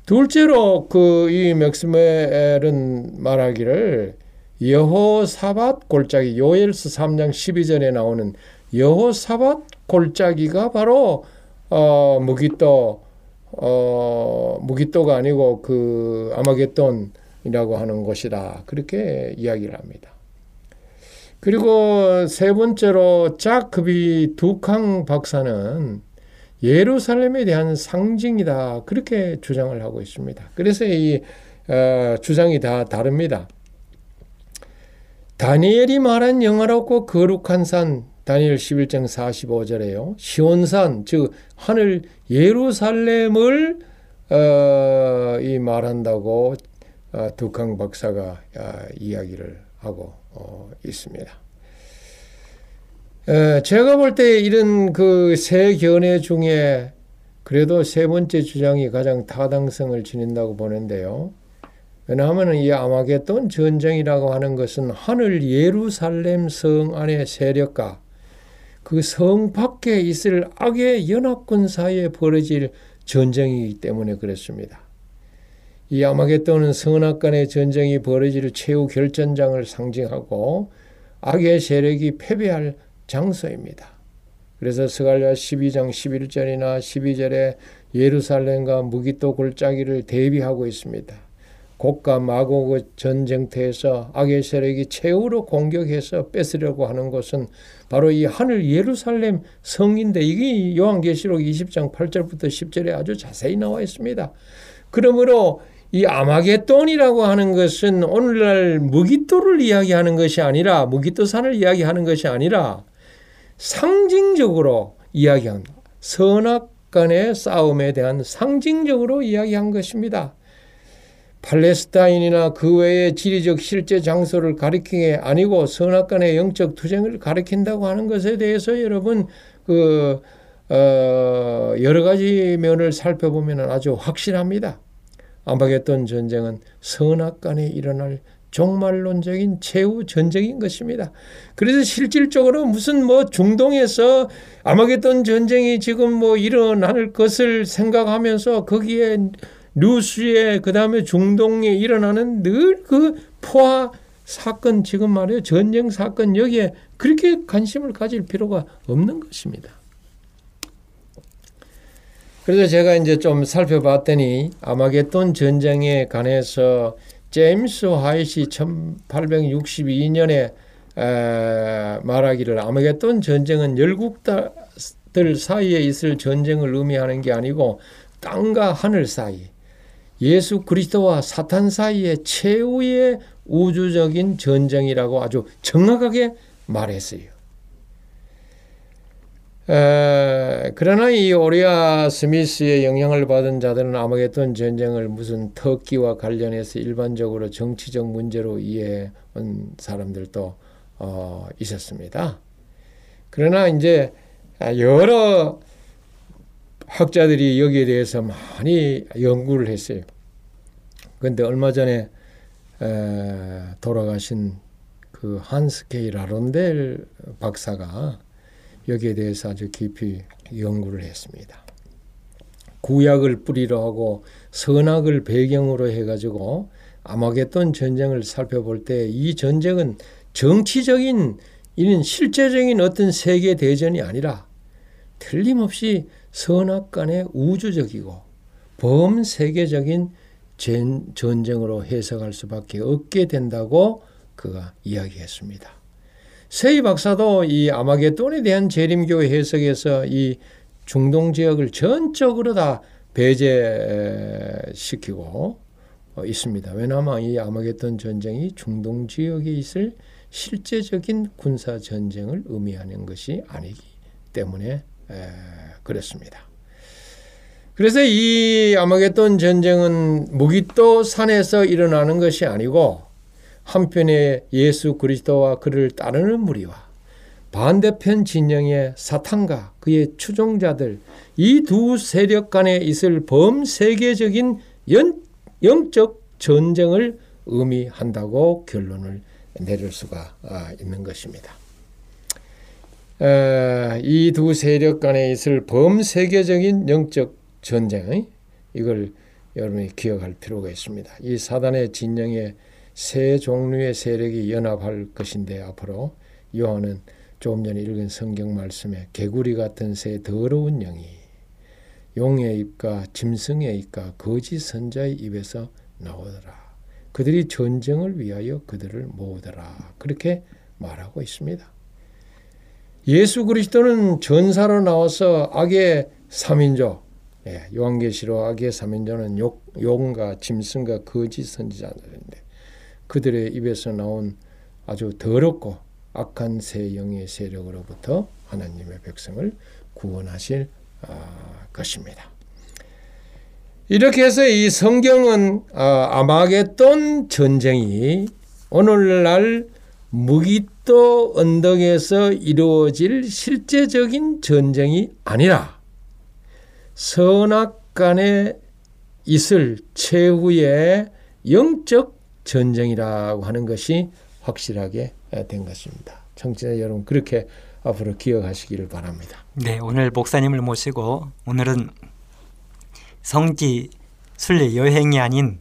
둘째로 그 이 맥스웰은 말하기를 여호사밧 골짜기 요엘서 삼 장 십이 절에 나오는 여호사밧 골짜기가 바로 어, 무깃도 어, 무깃도가 아니고 그 아마겟돈이라고 하는 곳이다 그렇게 이야기를 합니다. 그리고 세 번째로 자크비 두캉 박사는 예루살렘에 대한 상징이다 그렇게 주장을 하고 있습니다. 그래서 이 어, 주장이 다 다릅니다. 다니엘이 말한 영화롭고 거룩한 산 다니엘 십일 장 사십오 절에요. 시온산 즉 하늘 예루살렘을 어, 이 말한다고 어, 두캉 박사가 어, 이야기를 하고 어, 있습니다. 에, 제가 볼 때 이런 그 세 견해 중에 그래도 세 번째 주장이 가장 타당성을 지닌다고 보는데요. 왜냐하면 이 아마겟돈 전쟁이라고 하는 것은 하늘 예루살렘 성 안의 세력과 그 성 밖에 있을 악의 연합군 사이에 벌어질 전쟁이기 때문에 그렇습니다. 이 아마겟돈은 선악 간의 전쟁이 벌어질 최후 결전장을 상징하고 악의 세력이 패배할 장소입니다. 그래서 스가랴 십이 장 십일 절이나 십이 절에 예루살렘과 무깃도 골짜기를 대비하고 있습니다. 곡과 마곡의 전쟁터에서 악의 세력이 최후로 공격해서 뺏으려고 하는 곳은 바로 이 하늘 예루살렘 성인데 이게 요한계시록 이십 장 팔 절부터 십 절에 아주 자세히 나와 있습니다. 그러므로 이 아마겟돈이라고 하는 것은 오늘날 무깃도를 이야기하는 것이 아니라 무깃도산을 이야기하는 것이 아니라 상징적으로 이야기한 선악 간의 싸움에 대한 상징적으로 이야기한 것입니다. 팔레스타인이나 그 외의 지리적 실제 장소를 가리킨 게 아니고 선악간의 영적 투쟁을 가리킨다고 하는 것에 대해서 여러분 그 어 여러 가지 면을 살펴보면 아주 확실합니다. 안팎했던 전쟁은 선악간에 일어날 종말론적인 최후 전쟁인 것입니다. 그래서 실질적으로 무슨 뭐 중동에서 아마겟돈 전쟁이 지금 뭐 일어날 것을 생각하면서 거기에 뉴스에 그다음에 중동에 일어나는 늘 그 포화 사건 지금 말이에요. 전쟁 사건 여기에 그렇게 관심을 가질 필요가 없는 것입니다. 그래서 제가 이제 좀 살펴봤더니 아마겟돈 전쟁에 관해서 제임스 하이시 천팔백육십이 년에 말하기를 아마겟돈 전쟁은 열국들 사이에 있을 전쟁을 의미하는 게 아니고 땅과 하늘 사이, 예수 그리스도와 사탄 사이의 최후의 우주적인 전쟁이라고 아주 정확하게 말했어요. 에, 그러나 이 오리아 스미스의 영향을 받은 자들은 아마겟돈 전쟁을 무슨 터키와 관련해서 일반적으로 정치적 문제로 이해한 사람들도 어, 있었습니다. 그러나 이제 여러 학자들이 여기에 대해서 많이 연구를 했어요. 그런데 얼마 전에 에, 돌아가신 그 한스 케이 라론델 박사가 여기에 대해서 아주 깊이 연구를 했습니다. 구약을 뿌리로 하고 선악을 배경으로 해가지고 아마겟돈 전쟁을 살펴볼 때 이 전쟁은 정치적인 이는 실제적인 어떤 세계 대전이 아니라 틀림없이 선악 간의 우주적이고 범세계적인 전, 전쟁으로 해석할 수밖에 없게 된다고 그가 이야기했습니다. 세이 박사도 이 아마겟돈에 대한 재림교의 해석에서 이 중동 지역을 전적으로 다 배제시키고 있습니다. 왜냐하면 이 아마겟돈 전쟁이 중동 지역에 있을 실제적인 군사 전쟁을 의미하는 것이 아니기 때문에 그렇습니다. 그래서 이 아마겟돈 전쟁은 무기토 산에서 일어나는 것이 아니고 한편에 예수 그리스도와 그를 따르는 무리와 반대편 진영의 사탄과 그의 추종자들 이 두 세력 간에 있을 범세계적인 연, 영적 전쟁을 의미한다고 결론을 내릴 수가 있는 것입니다. 이 두 세력 간에 있을 범세계적인 영적 전쟁 이걸 여러분이 기억할 필요가 있습니다. 이 사단의 진영의 세 종류의 세력이 연합할 것인데 앞으로 요한은 조금 전에 읽은 성경 말씀에 개구리 같은 새 더러운 영이 용의 입과 짐승의 입과 거짓 선자의 입에서 나오더라. 그들이 전쟁을 위하여 그들을 모으더라. 그렇게 말하고 있습니다. 예수 그리스도는 전사로 나와서 악의 삼인조 요한계시록 악의 삼인조는 욕, 용과 짐승과 거짓 선지자들인데 그들의 입에서 나온 아주 더럽고 악한 새 영의 세력으로부터 하나님의 백성을 구원하실 것입니다. 이렇게 해서 이 성경은 아마겟돈 전쟁이 오늘날 무기토 언덕에서 이루어질 실제적인 전쟁이 아니라 선악 간에 있을 최후의 영적 전쟁이라고 하는 것이 확실하게 된 것입니다. 청취자 여러분 그렇게 앞으로 기억하시기를 바랍니다. 네, 오늘 목사님을 모시고 오늘은 성지 순례 여행이 아닌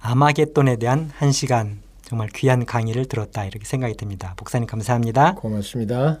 아마겟돈에 대한 한 시간 정말 귀한 강의를 들었다 이렇게 생각이 듭니다. 목사님 감사합니다. 고맙습니다.